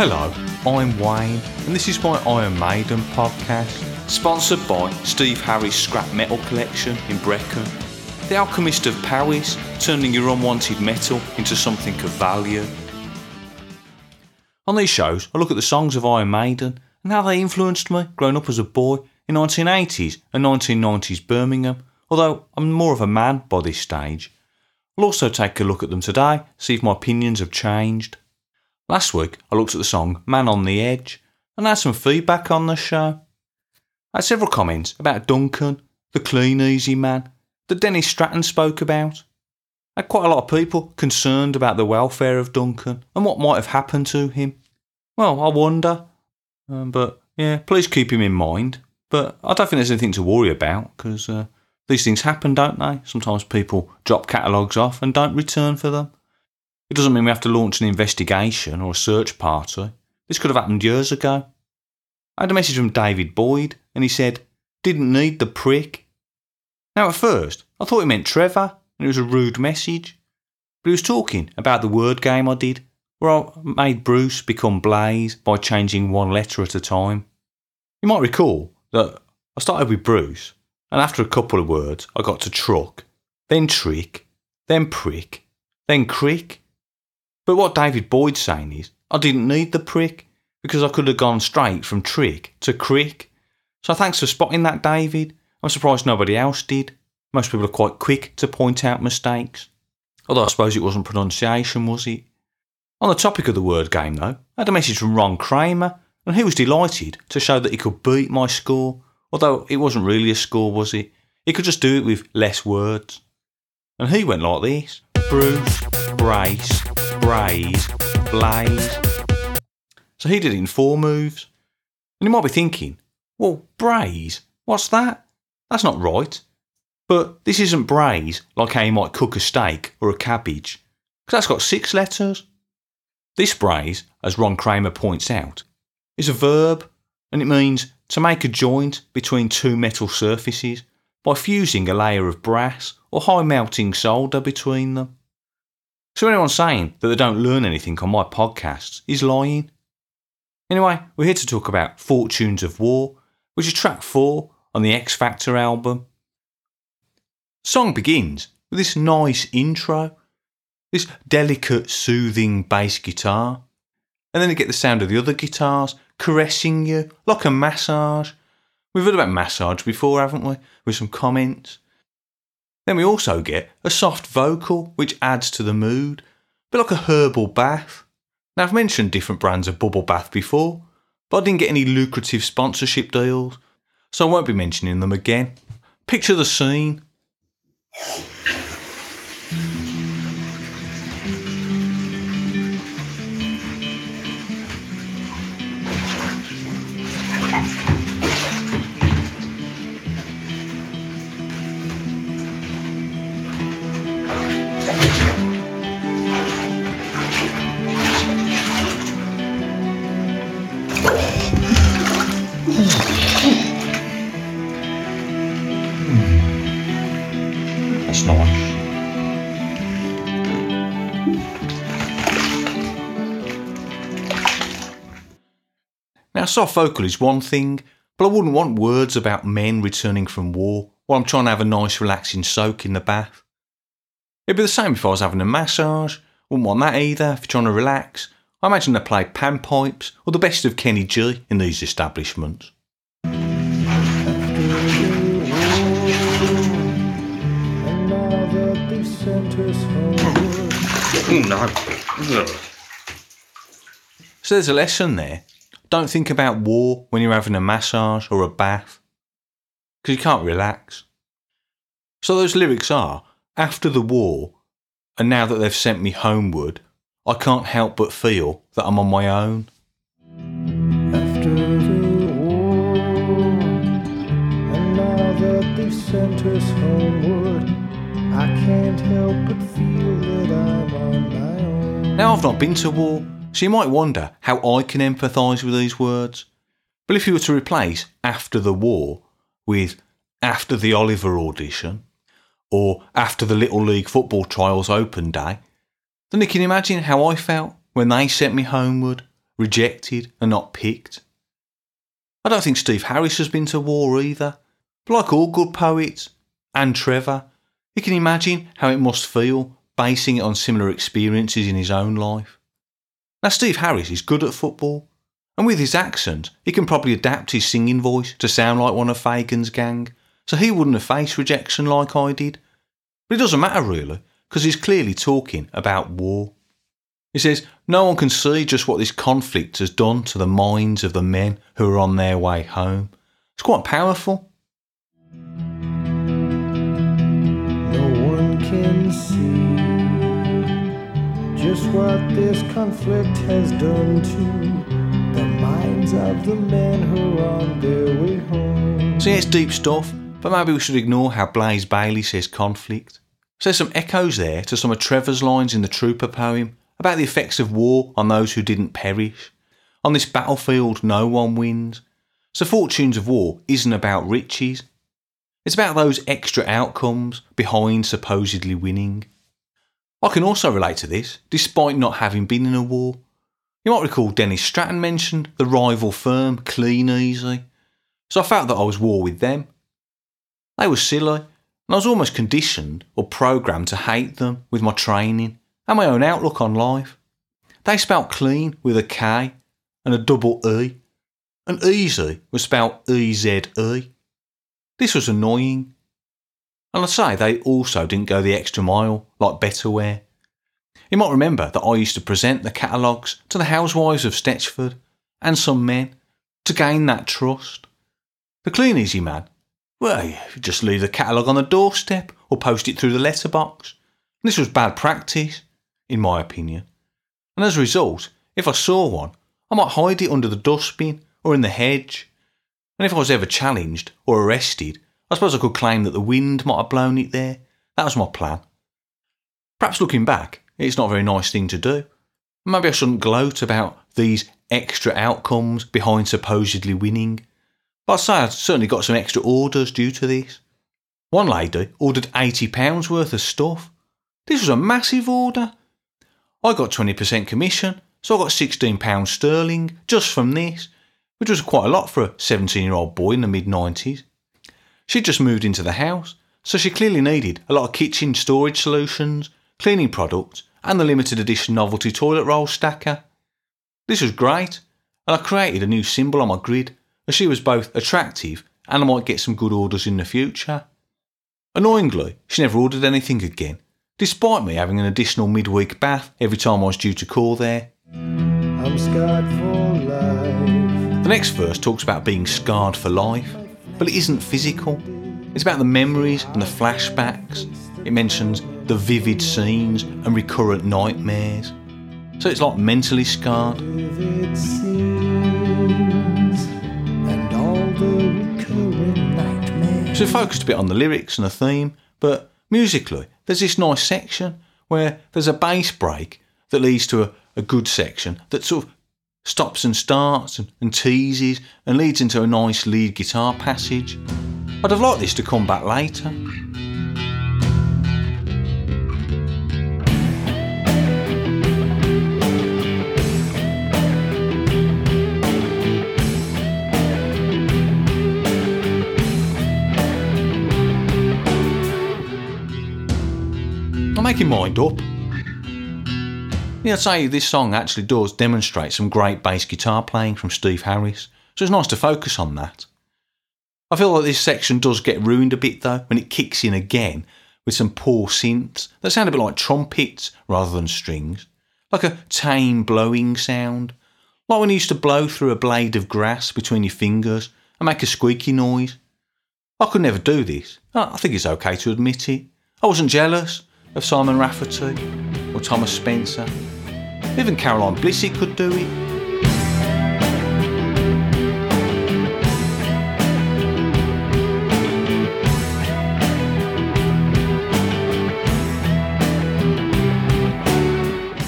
Hello, I'm Wayne, and this is my Iron Maiden podcast, sponsored by Steve Harris' scrap metal collection in Brecon. The Alchemist of Powys, turning your unwanted metal into something of value. On these shows, I look at the songs of Iron Maiden and how they influenced me growing up as a boy in 1980s and 1990s Birmingham, although I'm more of a man by this stage. I'll also take a look at them today, see if my opinions have changed. Last week, I looked at the song Man on the Edge and had some feedback on the show. I had several comments about Duncan, the Clean Easy Man, that Dennis Stratton spoke about. I had quite a lot of people concerned about the welfare of Duncan and what might have happened to him. Well, I wonder. But yeah, please keep him in mind. But I don't think there's anything to worry about because these things happen, don't they? Sometimes people drop catalogues off and don't return for them. It doesn't mean we have to launch an investigation or a search party. This could have happened years ago. I had a message from David Boyd and he said, "Didn't need the prick." Now at first, I thought he meant Trevor and it was a rude message, but he was talking about the word game I did where I made Bruce become Blaze by changing one letter at a time. You might recall that I started with Bruce and after a couple of words I got to truck, then trick, then prick, then crick. But what David Boyd's saying is I didn't need the prick because I could have gone straight from trick to crick. So thanks for spotting that, David. I'm surprised nobody else did. Most people are quite quick to point out mistakes. Although I suppose it wasn't pronunciation, was it? On the topic of the word game though, I had a message from Ron Kramer and he was delighted to show that he could beat my score, although it wasn't really a score, was it? He could just do it with less words. And he went like this. Bruce, brace, braise, blaze. So he did it in 4 moves. And you might be thinking, well, braise, what's that? That's not right. But this isn't braise like how you might cook a steak or a cabbage, because that's got 6 letters. This braise, as Ron Kramer points out, is a verb and it means to make a joint between two metal surfaces by fusing a layer of brass or high melting solder between them. So anyone saying that they don't learn anything on my podcasts is lying. Anyway, we're here to talk about Fortunes of War, which is track 4 on the X Factor album. The song begins with this nice intro, this delicate soothing bass guitar, and then you get the sound of the other guitars caressing you like a massage. We've heard about massage before, haven't we, with some comments. Then we also get a soft vocal which adds to the mood, a bit like a herbal bath. Now I've mentioned different brands of bubble bath before, but I didn't get any lucrative sponsorship deals, so I won't be mentioning them again. Picture the scene. Now, soft vocal is one thing, but I wouldn't want words about men returning from war while I'm trying to have a nice relaxing soak in the bath. It'd be the same if I was having a massage. Wouldn't want that either if you're trying to relax. I imagine they play panpipes or the best of Kenny G in these establishments. Oh no. So there's a lesson there. Don't think about war when you're having a massage or a bath, because you can't relax. So those lyrics are, after the war, and now that they've sent me homeward, I can't help but feel that I'm on my own. After the war, and now that they've sent us homeward, I can't help but feel that I'm on my own. Now I've not been to war, so you might wonder how I can empathise with these words. But if you were to replace after the war with after the Oliver audition or after the Little League football trials open day, then you can imagine how I felt when they sent me homeward rejected and not picked. I don't think Steve Harris has been to war either, but like all good poets, and Trevor, he can imagine how it must feel basing it on similar experiences in his own life. Now Steve Harris is good at football, and with his accent he can probably adapt his singing voice to sound like one of Fagan's gang, so he wouldn't have faced rejection like I did. But it doesn't matter really, because he's clearly talking about war. He says, no one can see just what this conflict has done to the minds of the men who are on their way home. It's quite powerful. No one can see just what this conflict has done to the minds of the men who are on their way home. See, it's deep stuff, but maybe we should ignore how Blaze Bayley says conflict. So there's some echoes there to some of Trevor's lines in the Trooper poem about the effects of war on those who didn't perish. On this battlefield, no one wins. So Fortunes of War isn't about riches. It's about those extra outcomes behind supposedly winning. I can also relate to this, despite not having been in a war. You might recall Dennis Stratton mentioned the rival firm Clean Easy. So I felt that I was war with them. They were silly, and I was almost conditioned or programmed to hate them with my training and my own outlook on life. They spelt clean with a K and a double E, and easy was spelt E-Z-E. This was annoying. And I'd say they also didn't go the extra mile, like Betterware. You might remember that I used to present the catalogues to the housewives of Stetchford and some men to gain that trust. The Clean Easy man, well, you just leave the catalogue on the doorstep or post it through the letterbox. This was bad practice, in my opinion. And as a result, if I saw one, I might hide it under the dustbin or in the hedge. And if I was ever challenged or arrested, I suppose I could claim that the wind might have blown it there. That was my plan. Perhaps looking back, it's not a very nice thing to do. Maybe I shouldn't gloat about these extra outcomes behind supposedly winning. But I'd say I certainly got some extra orders due to this. One lady ordered £80 worth of stuff. This was a massive order. I got 20% commission, so I got £16 sterling just from this, which was quite a lot for a 17-year-old boy in the mid-90s. She'd just moved into the house, so she clearly needed a lot of kitchen storage solutions, cleaning products, and the limited edition novelty toilet roll stacker. This was great, and I created a new symbol on my grid, as she was both attractive and I might get some good orders in the future. Annoyingly, she never ordered anything again, despite me having an additional midweek bath every time I was due to call there. I'm scarred for life. The next verse talks about being scarred for life, but it isn't physical. It's about the memories and the flashbacks. It mentions the vivid scenes and recurrent nightmares. So it's like mentally scarred. So we focused a bit on the lyrics and the theme, but musically there's this nice section where there's a bass break that leads to a good section that sort of stops and starts and teases and leads into a nice lead guitar passage. I'd have liked this to come back later. Making mind up. Yeah, I'd say this song actually does demonstrate some great bass guitar playing from Steve Harris, so it's nice to focus on that. I feel like this section does get ruined a bit though when it kicks in again with some poor synths that sound a bit like trumpets rather than strings, like a tame blowing sound, like when you used to blow through a blade of grass between your fingers and make a squeaky noise. I could never do this. I think it's okay to admit it. I wasn't jealous of Simon Rafferty or Thomas Spencer. Even Caroline Blissie could do it.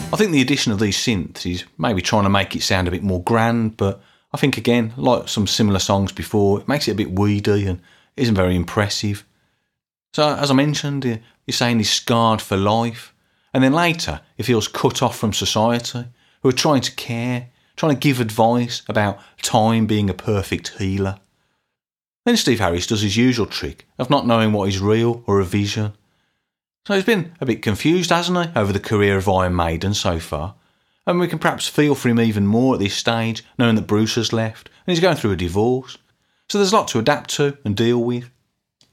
I think the addition of these synths is maybe trying to make it sound a bit more grand, but I think again, like some similar songs before, it makes it a bit weedy and isn't very impressive. So as I mentioned, he's saying he's scarred for life, and then later he feels cut off from society, who are trying to care, trying to give advice about time being a perfect healer. Then Steve Harris does his usual trick of not knowing what is real or a vision. So he's been a bit confused, hasn't he, over the career of Iron Maiden so far. And we can perhaps feel for him even more at this stage, knowing that Bruce has left and he's going through a divorce. So there's a lot to adapt to and deal with.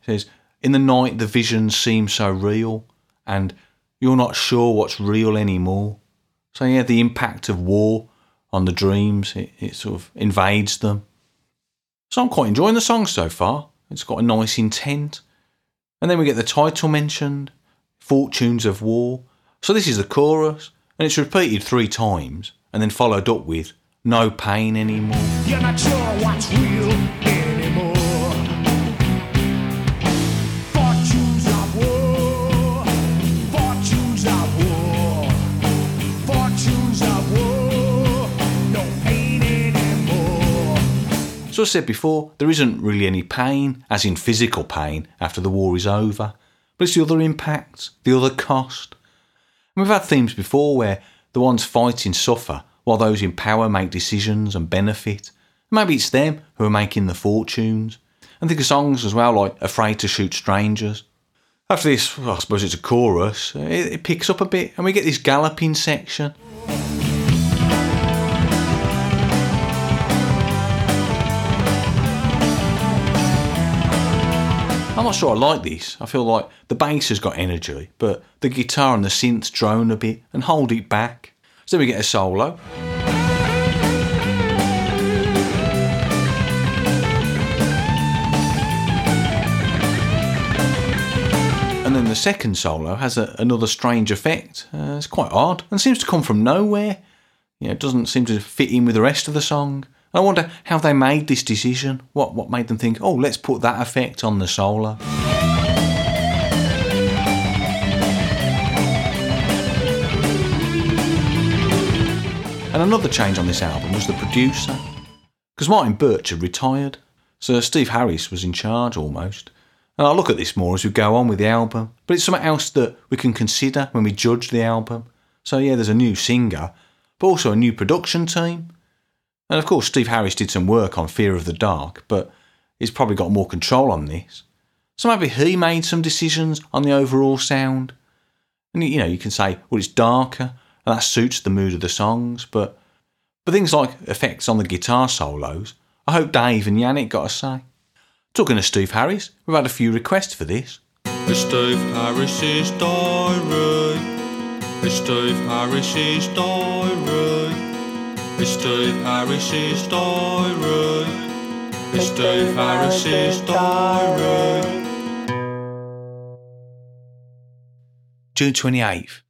He says, in the night the visions seem so real and you're not sure what's real anymore. So yeah, the impact of war on the dreams, it sort of invades them. So I'm quite enjoying the song so far. It's got a nice intent. And then we get the title mentioned, Fortunes of War. So this is the chorus, and it's repeated 3 times, and then followed up with No Pain Anymore. You're not sure what's real anymore. Fortunes of war, fortunes of war, fortunes of war, no pain anymore. So I said before, there isn't really any pain, as in physical pain, after the war is over. But it's the other impact, the other cost. And we've had themes before where the ones fighting suffer while those in power make decisions and benefit. Maybe it's them who are making the fortunes. And think of songs as well like Afraid to Shoot Strangers. After this, well, I suppose it's a chorus, it picks up a bit and we get this galloping section. I'm not sure I like this. I feel like the bass has got energy, but the guitar and the synths drone a bit and hold it back. So then we get a solo. And then the second solo has another strange effect. It's quite odd and seems to come from nowhere. You know, it doesn't seem to fit in with the rest of the song. I wonder how they made this decision, what made them think, oh, let's put that effect on the solo. And another change on this album was the producer, because Martin Birch had retired, so Steve Harris was in charge almost. And I'll look at this more as we go on with the album, but it's something else that we can consider when we judge the album. So yeah, there's a new singer, but also a new production team. And of course, Steve Harris did some work on Fear of the Dark, but he's probably got more control on this. So maybe he made some decisions on the overall sound. And, you know, you can say, well, it's darker, and that suits the mood of the songs, but things like effects on the guitar solos, I hope Dave and Yannick got a say. Talking to Steve Harris, we've had a few requests for this. It's Steve Harris's diary. It's Steve Harris's diary. It's Steve Harris's diary. It's Steve Harris's diary. June 28th.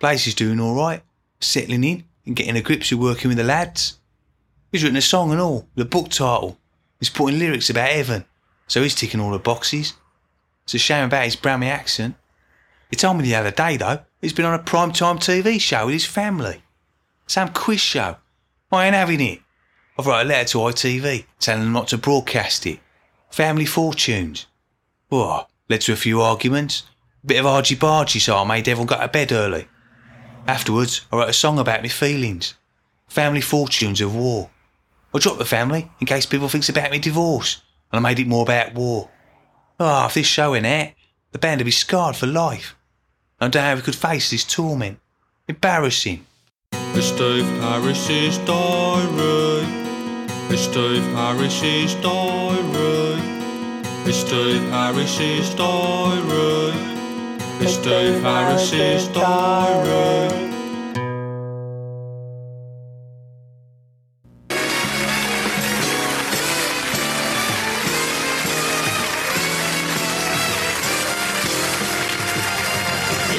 Blaze is doing alright, settling in and getting a grips with working with the lads. He's written a song and all, with a book title. He's putting lyrics about heaven, so he's ticking all the boxes. It's a shame about his Brummy accent. He told me the other day though, he's been on a primetime TV show with his family. Some quiz show. I ain't having it. I've wrote a letter to ITV telling them not to broadcast it. Family Fortunes. Whoa, led to a few arguments. A bit of argy-bargy, so I made everyone go to bed early. Afterwards, I wrote a song about my feelings. Family Fortunes of War. I dropped the family in case people thinks about me divorce, and I made it more about war. Ah, oh, if this show went out, the band would be scarred for life. I don't know how we could face this torment. Embarrassing. It's Steve Harris's diary. It's Steve Harris's diary. It's Steve Harris's diary. It's Steve Harris's diary.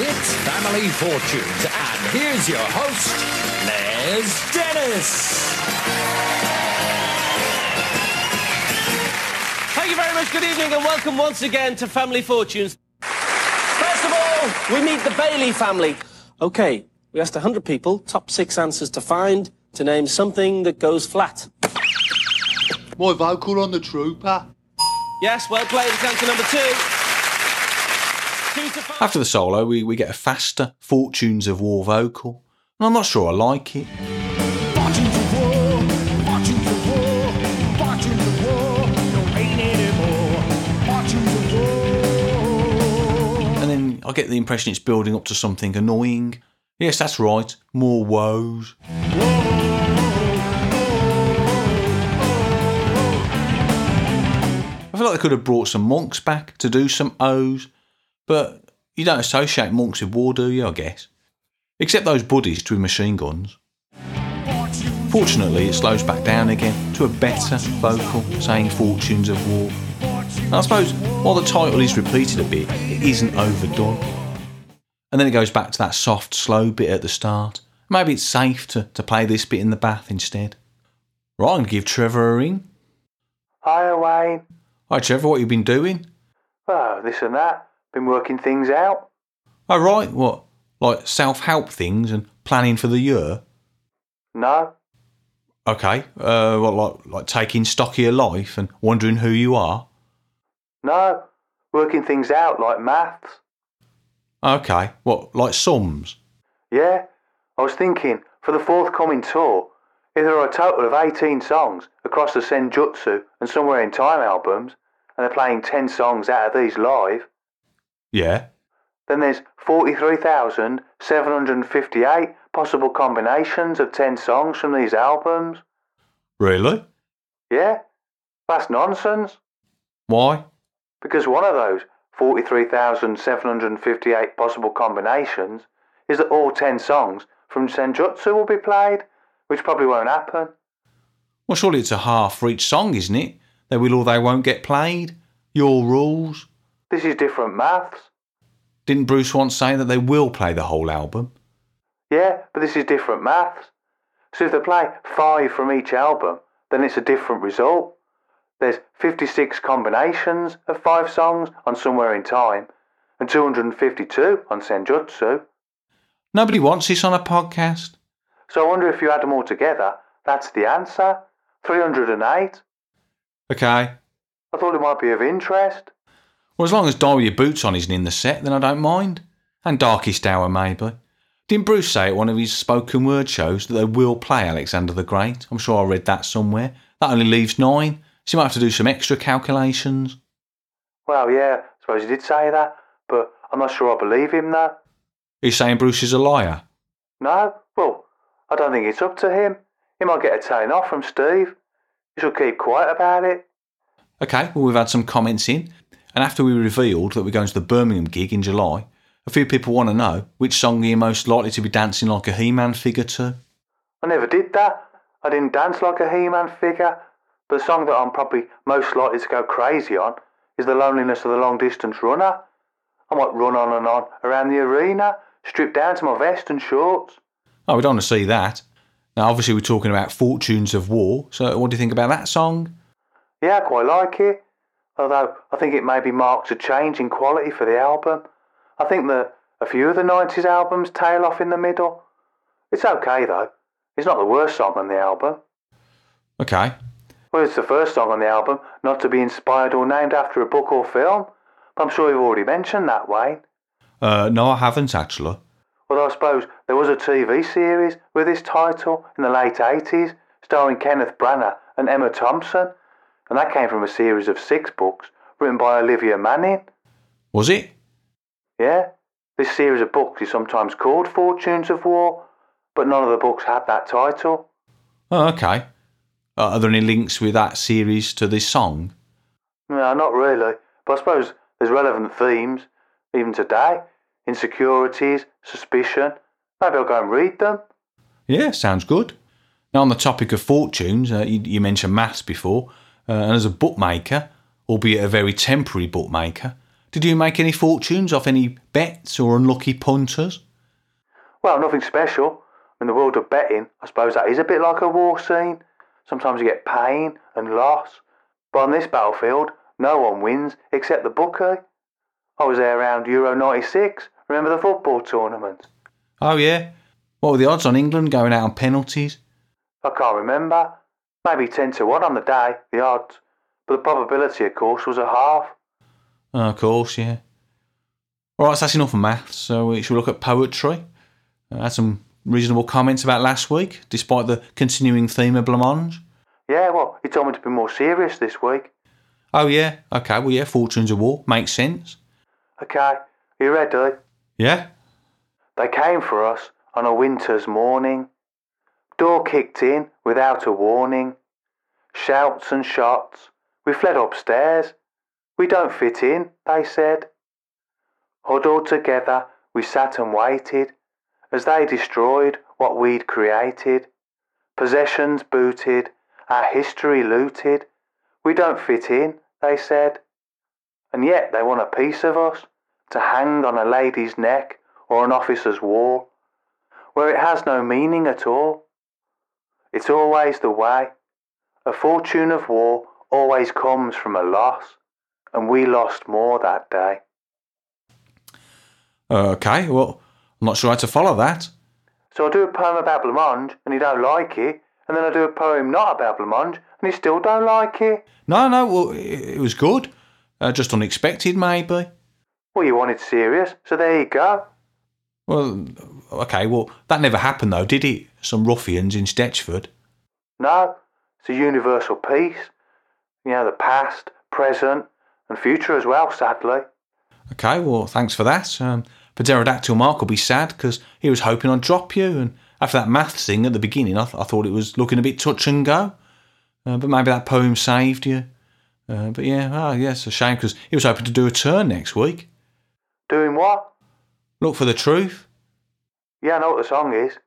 It's Family Fortunes, and here's your host, there's Dennis. Thank you very much, good evening and welcome once again to Family Fortunes. First of all, we meet the Bailey family. Okay, we asked 100 people, top 6 answers to find, to name something that goes flat. My vocal on The Trooper. Yes, well played, it's answer number 2. After the solo, we get a faster Fortunes of War vocal. I'm not sure I like it. get the impression it's building up to something annoying. Yes, that's right, more woes. I feel like they could have brought some monks back to do some O's, but you don't associate monks with war, do you, I guess? Except those buddies with machine guns. Fortunately, it slows back down again to a better vocal saying fortunes of war. And I suppose, while the title is repeated a bit, it isn't overdone. And then it goes back to that soft, slow bit at the start. Maybe it's safe to play this bit in the bath instead. Right, I'm going to give Trevor a ring. Hiya, Wayne. Hi, Trevor, what have you been doing? Oh, this and that. Been working things out. Oh, right, what? Like self-help things and planning for the year? No. Okay, like taking stock of your life and wondering who you are? No, working things out like maths. Okay, what, like sums? Yeah, I was thinking for the forthcoming tour, if there are a total of 18 songs across the Senjutsu and Somewhere in Time albums, and they're playing 10 songs out of these live. Yeah. Then there's 43,758 possible combinations of 10 songs from these albums. Really? Yeah, that's nonsense. Why? Because one of those 43,758 possible combinations is that all 10 songs from Senjutsu will be played, which probably won't happen. Well, surely it's a half for each song, isn't it? They will or they won't get played. Your rules. This is different maths. Didn't Bruce once say that they will play the whole album? Yeah, but this is different maths. So if they play 5 from each album, then it's a different result. There's 56 combinations of 5 songs on Somewhere in Time and 252 on Senjutsu. Nobody wants this on a podcast. So I wonder if you add them all together, that's the answer, 308. OK. I thought it might be of interest. Well, as long as Die With Your Boots On isn't in the set, then I don't mind. And Darkest Hour, maybe. Didn't Bruce say at one of his spoken word shows that they will play Alexander the Great? I'm sure I read that somewhere. That only leaves 9. So you might have to do some extra calculations. Well, yeah, I suppose he did say that, but I'm not sure I believe him, though. He's saying Bruce is a liar? No, well, I don't think it's up to him. He might get a telling off from Steve. He should keep quiet about it. OK, well, we've had some comments in, and after we revealed that we're going to the Birmingham gig in July, a few people want to know which song you're most likely to be dancing like a He-Man figure to. I never did that. I didn't dance like a He-Man figure. But the song that I'm probably most likely to go crazy on is The Loneliness of the Long Distance Runner. I might run on around the arena, stripped down to my vest and shorts. Oh, we don't want to see that. Now, obviously, we're talking about Fortunes of War, so what do you think about that song? Yeah, I quite like it, although I think it maybe marks a change in quality for the album. I think that a few of the 90s albums tail off in the middle. It's OK, though. It's not the worst song on the album. OK. Well, it's the first song on the album not to be inspired or named after a book or film, but I'm sure you've already mentioned that, Wayne. No, I haven't, actually. Well, I suppose there was a TV series with this title in the late 80s, starring Kenneth Branagh and Emma Thompson, and that came from a series of 6 books written by Olivia Manning. Was it? Yeah. This series of books is sometimes called Fortunes of War, but none of the books had that title. Oh, OK. Are there any links with that series to this song? No, not really. But I suppose there's relevant themes, even today. Insecurities, suspicion. Maybe I'll go and read them. Yeah, sounds good. Now, on the topic of fortunes, you mentioned maths before. And as a bookmaker, albeit a very temporary bookmaker, did you make any fortunes off any bets or unlucky punters? Well, nothing special. In the world of betting, I suppose that is a bit like a war scene. Sometimes you get pain and loss. But on this battlefield, no one wins except the bookie. I was there around Euro 96. Remember the football tournament? Oh, yeah. What were the odds on England going out on penalties? I can't remember. Maybe 10-1 on the day, the odds. But the probability, of course, was a half. Oh, of course, yeah. All right, so that's enough of maths, so we should look at poetry. I had some reasonable comments about last week, despite the continuing theme of blancmange. Yeah, well, you told me to be more serious this week. Oh, yeah. OK, well, yeah, Fortunes of War. Makes sense. OK, you ready? Yeah? They came for us on a winter's morning. Door kicked in without a warning. Shouts and shots. We fled upstairs. We don't fit in, they said. Huddled together, we sat and waited as they destroyed what we'd created. Possessions booted, our history looted. We don't fit in, they said. And yet they want a piece of us to hang on a lady's neck or an officer's wall, where it has no meaning at all. It's always the way. A fortune of war always comes from a loss, and we lost more that day. Okay, well, I'm not sure how to follow that. So I do a poem about blancmange, and he don't like it, and then I do a poem not about blancmange, and he still don't like it. No, well, it was good. Just unexpected, maybe. Well, you wanted serious, so there you go. Well, OK, well, that never happened, though, did it? Some ruffians in Stetchford. No, it's a universal peace. You know, the past, present and future as well, sadly. OK, well, thanks for that. Pterodactyl Mark will be sad because he was hoping I'd drop you, and after that maths thing at the beginning, I thought it was looking a bit touch and go. But maybe that poem saved you. But yeah, it's a shame because he was hoping to do a turn next week. Doing what? Look for the Truth. Yeah, I know what the song is.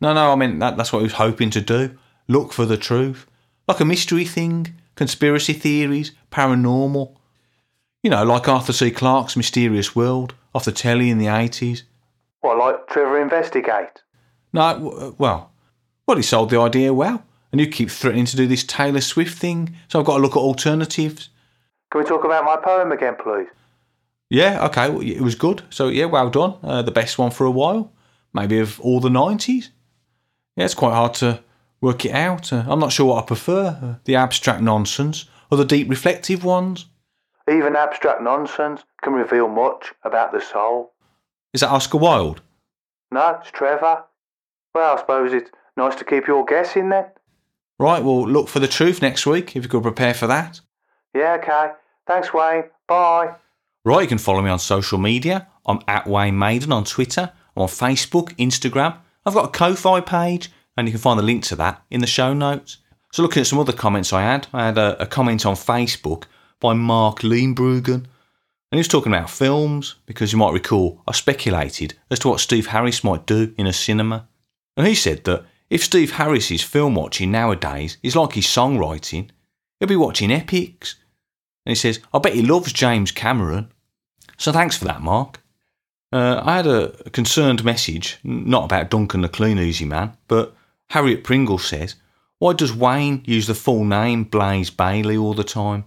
No, I mean, that's what he was hoping to do. Look for the truth. Like a mystery thing, conspiracy theories, paranormal. You know, like Arthur C. Clarke's Mysterious World, off the telly in the 80s. What, like Trevor Investigate? No, well, he sold the idea well. And you keep threatening to do this Taylor Swift thing, so I've got to look at alternatives. Can we talk about my poem again, please? Yeah, OK, well, it was good. So, yeah, well done. The best one for a while. Maybe of all the 90s. Yeah, it's quite hard to work it out. I'm not sure what I prefer, the abstract nonsense or the deep reflective ones. Even abstract nonsense can reveal much about the soul. Is that Oscar Wilde? No, it's Trevor. Well, I suppose it's nice to keep you all guessing then. Right, well, look for the truth next week, if you could prepare for that. Yeah, OK. Thanks, Wayne. Bye. Right, you can follow me on social media. I'm at Wayne Maiden on Twitter. I'm on Facebook, Instagram. I've got a Ko-Fi page, and you can find the link to that in the show notes. So looking at some other comments I had a comment on Facebook by Mark Lienbruggen, and he was talking about films, because you might recall I speculated as to what Steve Harris might do in a cinema. And he said that if Steve Harris's film watching nowadays is like his songwriting, he'll be watching epics. And he says, I bet he loves James Cameron. So thanks for that, Mark. I had a concerned message, not about Duncan the Clean Easy Man, but Harriet Pringle says, why does Wayne use the full name Blaze Bayley all the time?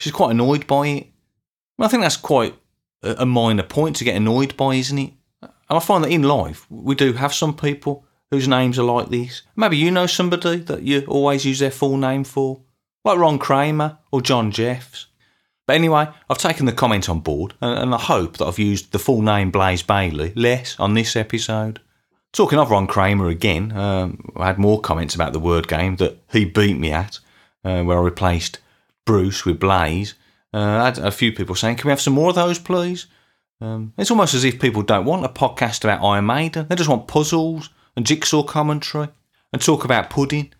She's quite annoyed by it. And I think that's quite a minor point to get annoyed by, isn't it? And I find that in life, we do have some people whose names are like this. Maybe you know somebody that you always use their full name for, like Ron Kramer or John Jeffs. But anyway, I've taken the comment on board, and I hope that I've used the full name Blaze Bayley less on this episode. Talking of Ron Kramer again, I had more comments about the word game that he beat me at, where I replaced Bruce with Blaze. I had a few people saying, can we have some more of those, please? It's almost as if people don't want a podcast about Iron Maiden. They just want puzzles and jigsaw commentary, and talk about pudding.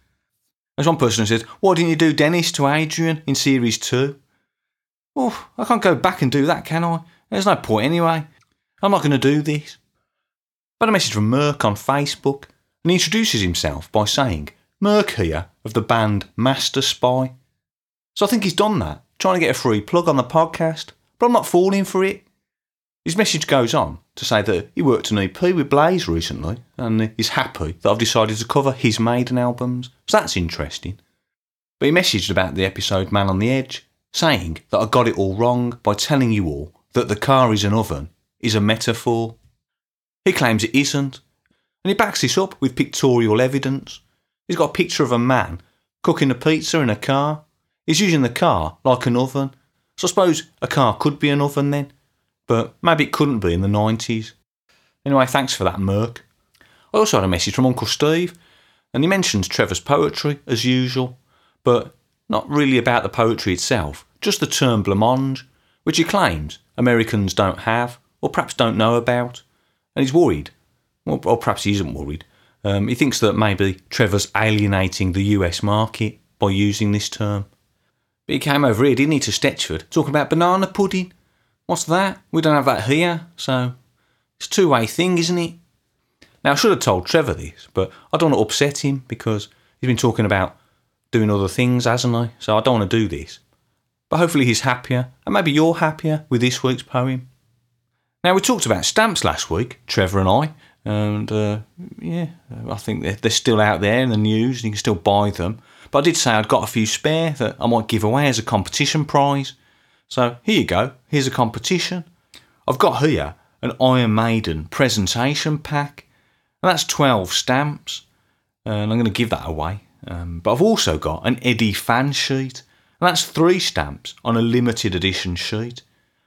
There's one person who says, why didn't you do Dennis to Adrian in Series 2? Well, I can't go back and do that, can I? There's no point anyway. I'm not going to do this. But a message from Merck on Facebook, and he introduces himself by saying, Merck here, of the band Master Spy. So I think he's done that, trying to get a free plug on the podcast, but I'm not falling for it. His message goes on to say that he worked an EP with Blaze recently and is happy that I've decided to cover his Maiden albums, so that's interesting. But he messaged about the episode Man on the Edge, saying that I got it all wrong by telling you all that the car is an oven is a metaphor. He claims it isn't, and he backs this up with pictorial evidence. He's got a picture of a man cooking a pizza in a car. He's using the car like an oven, so I suppose a car could be an oven then. But maybe it couldn't be in the 90s. Anyway, thanks for that, Merck. I also had a message from Uncle Steve, and he mentions Trevor's poetry, as usual, but not really about the poetry itself, just the term blancmange, which he claims Americans don't have, or perhaps don't know about, and he's worried. Or perhaps he isn't worried. He thinks that maybe Trevor's alienating the US market by using this term. But he came over here, didn't he, to Stetchford, talking about banana pudding. What's that? We don't have that here, so it's a two-way thing, isn't it? Now, I should have told Trevor this, but I don't want to upset him because he's been talking about doing other things, hasn't I? So I don't want to do this. But hopefully he's happier, and maybe you're happier with this week's poem. Now, we talked about stamps last week, Trevor and I, and I think they're still out there in the news and you can still buy them. But I did say I'd got a few spare that I might give away as a competition prize. So here you go, here's a competition. I've got here an Iron Maiden presentation pack, and that's 12 stamps, and I'm going to give that away. But I've also got an Eddie fan sheet, and that's 3 stamps on a limited edition sheet.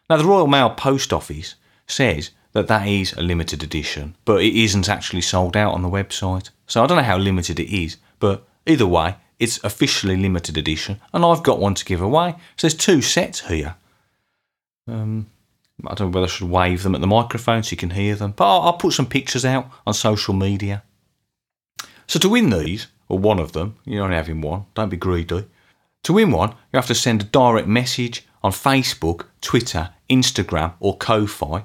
Now, the Royal Mail Post Office says that is a limited edition, but it isn't actually sold out on the website. So I don't know how limited it is, but either way, it's officially limited edition, and I've got one to give away. So there's 2 sets here. I don't know whether I should wave them at the microphone so you can hear them, but I'll put some pictures out on social media. So to win these, or one of them, you're only having one, don't be greedy. To win one, you have to send a direct message on Facebook, Twitter, Instagram or Ko-Fi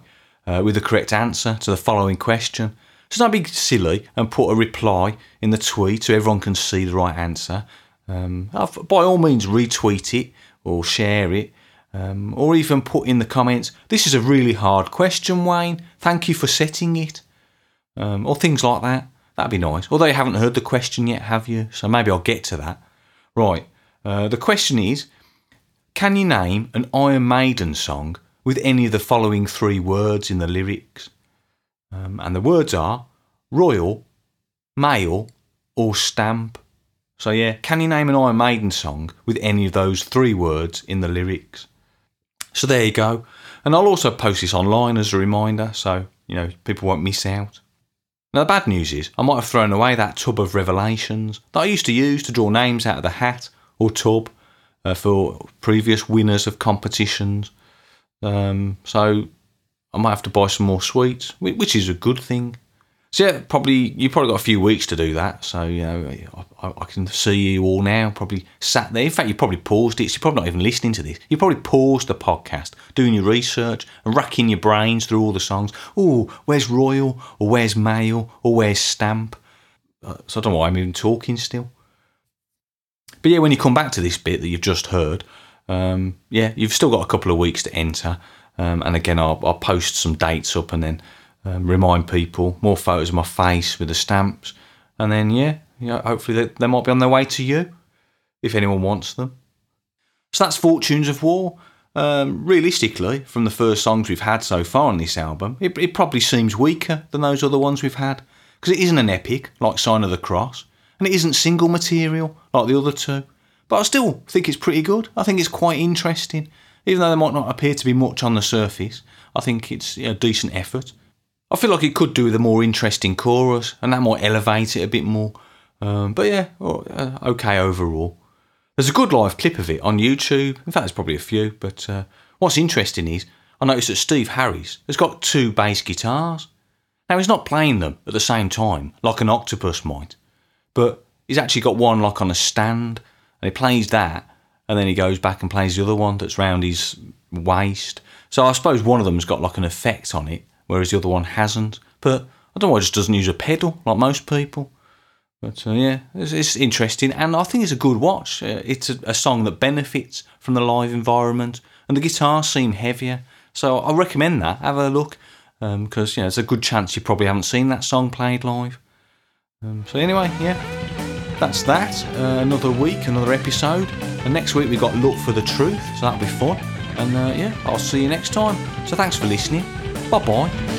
with the correct answer to the following question. So don't be silly and put a reply in the tweet so everyone can see the right answer. By all means, retweet it or share it. Or even put in the comments, this is a really hard question, Wayne. Thank you for setting it. Or things like that. That'd be nice. Although you haven't heard the question yet, have you? So maybe I'll get to that. Right. The question is, can you name an Iron Maiden song with any of the following 3 words in the lyrics? And the words are royal, mail or stamp. So yeah, can you name an Iron Maiden song with any of those 3 words in the lyrics? So there you go. And I'll also post this online as a reminder, so, people won't miss out. Now, the bad news is I might have thrown away that tub of revelations that I used to use to draw names out of the hat or tub for previous winners of competitions. So I might have to buy some more sweets, which is a good thing. So yeah, you've probably got a few weeks to do that. So, I can see you all now, probably sat there. In fact, you probably paused it, so you're probably not even listening to this. You probably paused the podcast, doing your research and racking your brains through all the songs. Oh, where's royal, or where's mail, or where's stamp? So I don't know why I'm even talking still. But yeah, when you come back to this bit that you've just heard, you've still got a couple of weeks to enter. And again, I'll post some dates up and then remind people, more photos of my face with the stamps. And then, hopefully they might be on their way to you, if anyone wants them. So that's Fortunes of War. Realistically, from the first songs we've had so far on this album, it probably seems weaker than those other ones we've had, because it isn't an epic like Sign of the Cross, and it isn't single material like the other 2. But I still think it's pretty good. I think it's quite interesting. Even though there might not appear to be much on the surface, I think it's a decent effort. I feel like it could do with a more interesting chorus, and that might elevate it a bit more. OK overall. There's a good live clip of it on YouTube. In fact, there's probably a few. But what's interesting is I noticed that Steve Harris has got 2 bass guitars. Now, he's not playing them at the same time, like an octopus might. But he's actually got one like on a stand, and he plays that, and then he goes back and plays the other one that's round his waist. So I suppose one of them's got like an effect on it, whereas the other one hasn't. But I don't know why he just doesn't use a pedal like most people. But it's interesting, and I think it's a good watch. It's a song that benefits from the live environment, and the guitars seem heavier. So I recommend that. Have a look, because there's a good chance you probably haven't seen that song played live. So anyway, that's that. Another week, another episode. And next week we've got Look for the Truth, so that'll be fun. And I'll see you next time. So thanks for listening. Bye-bye.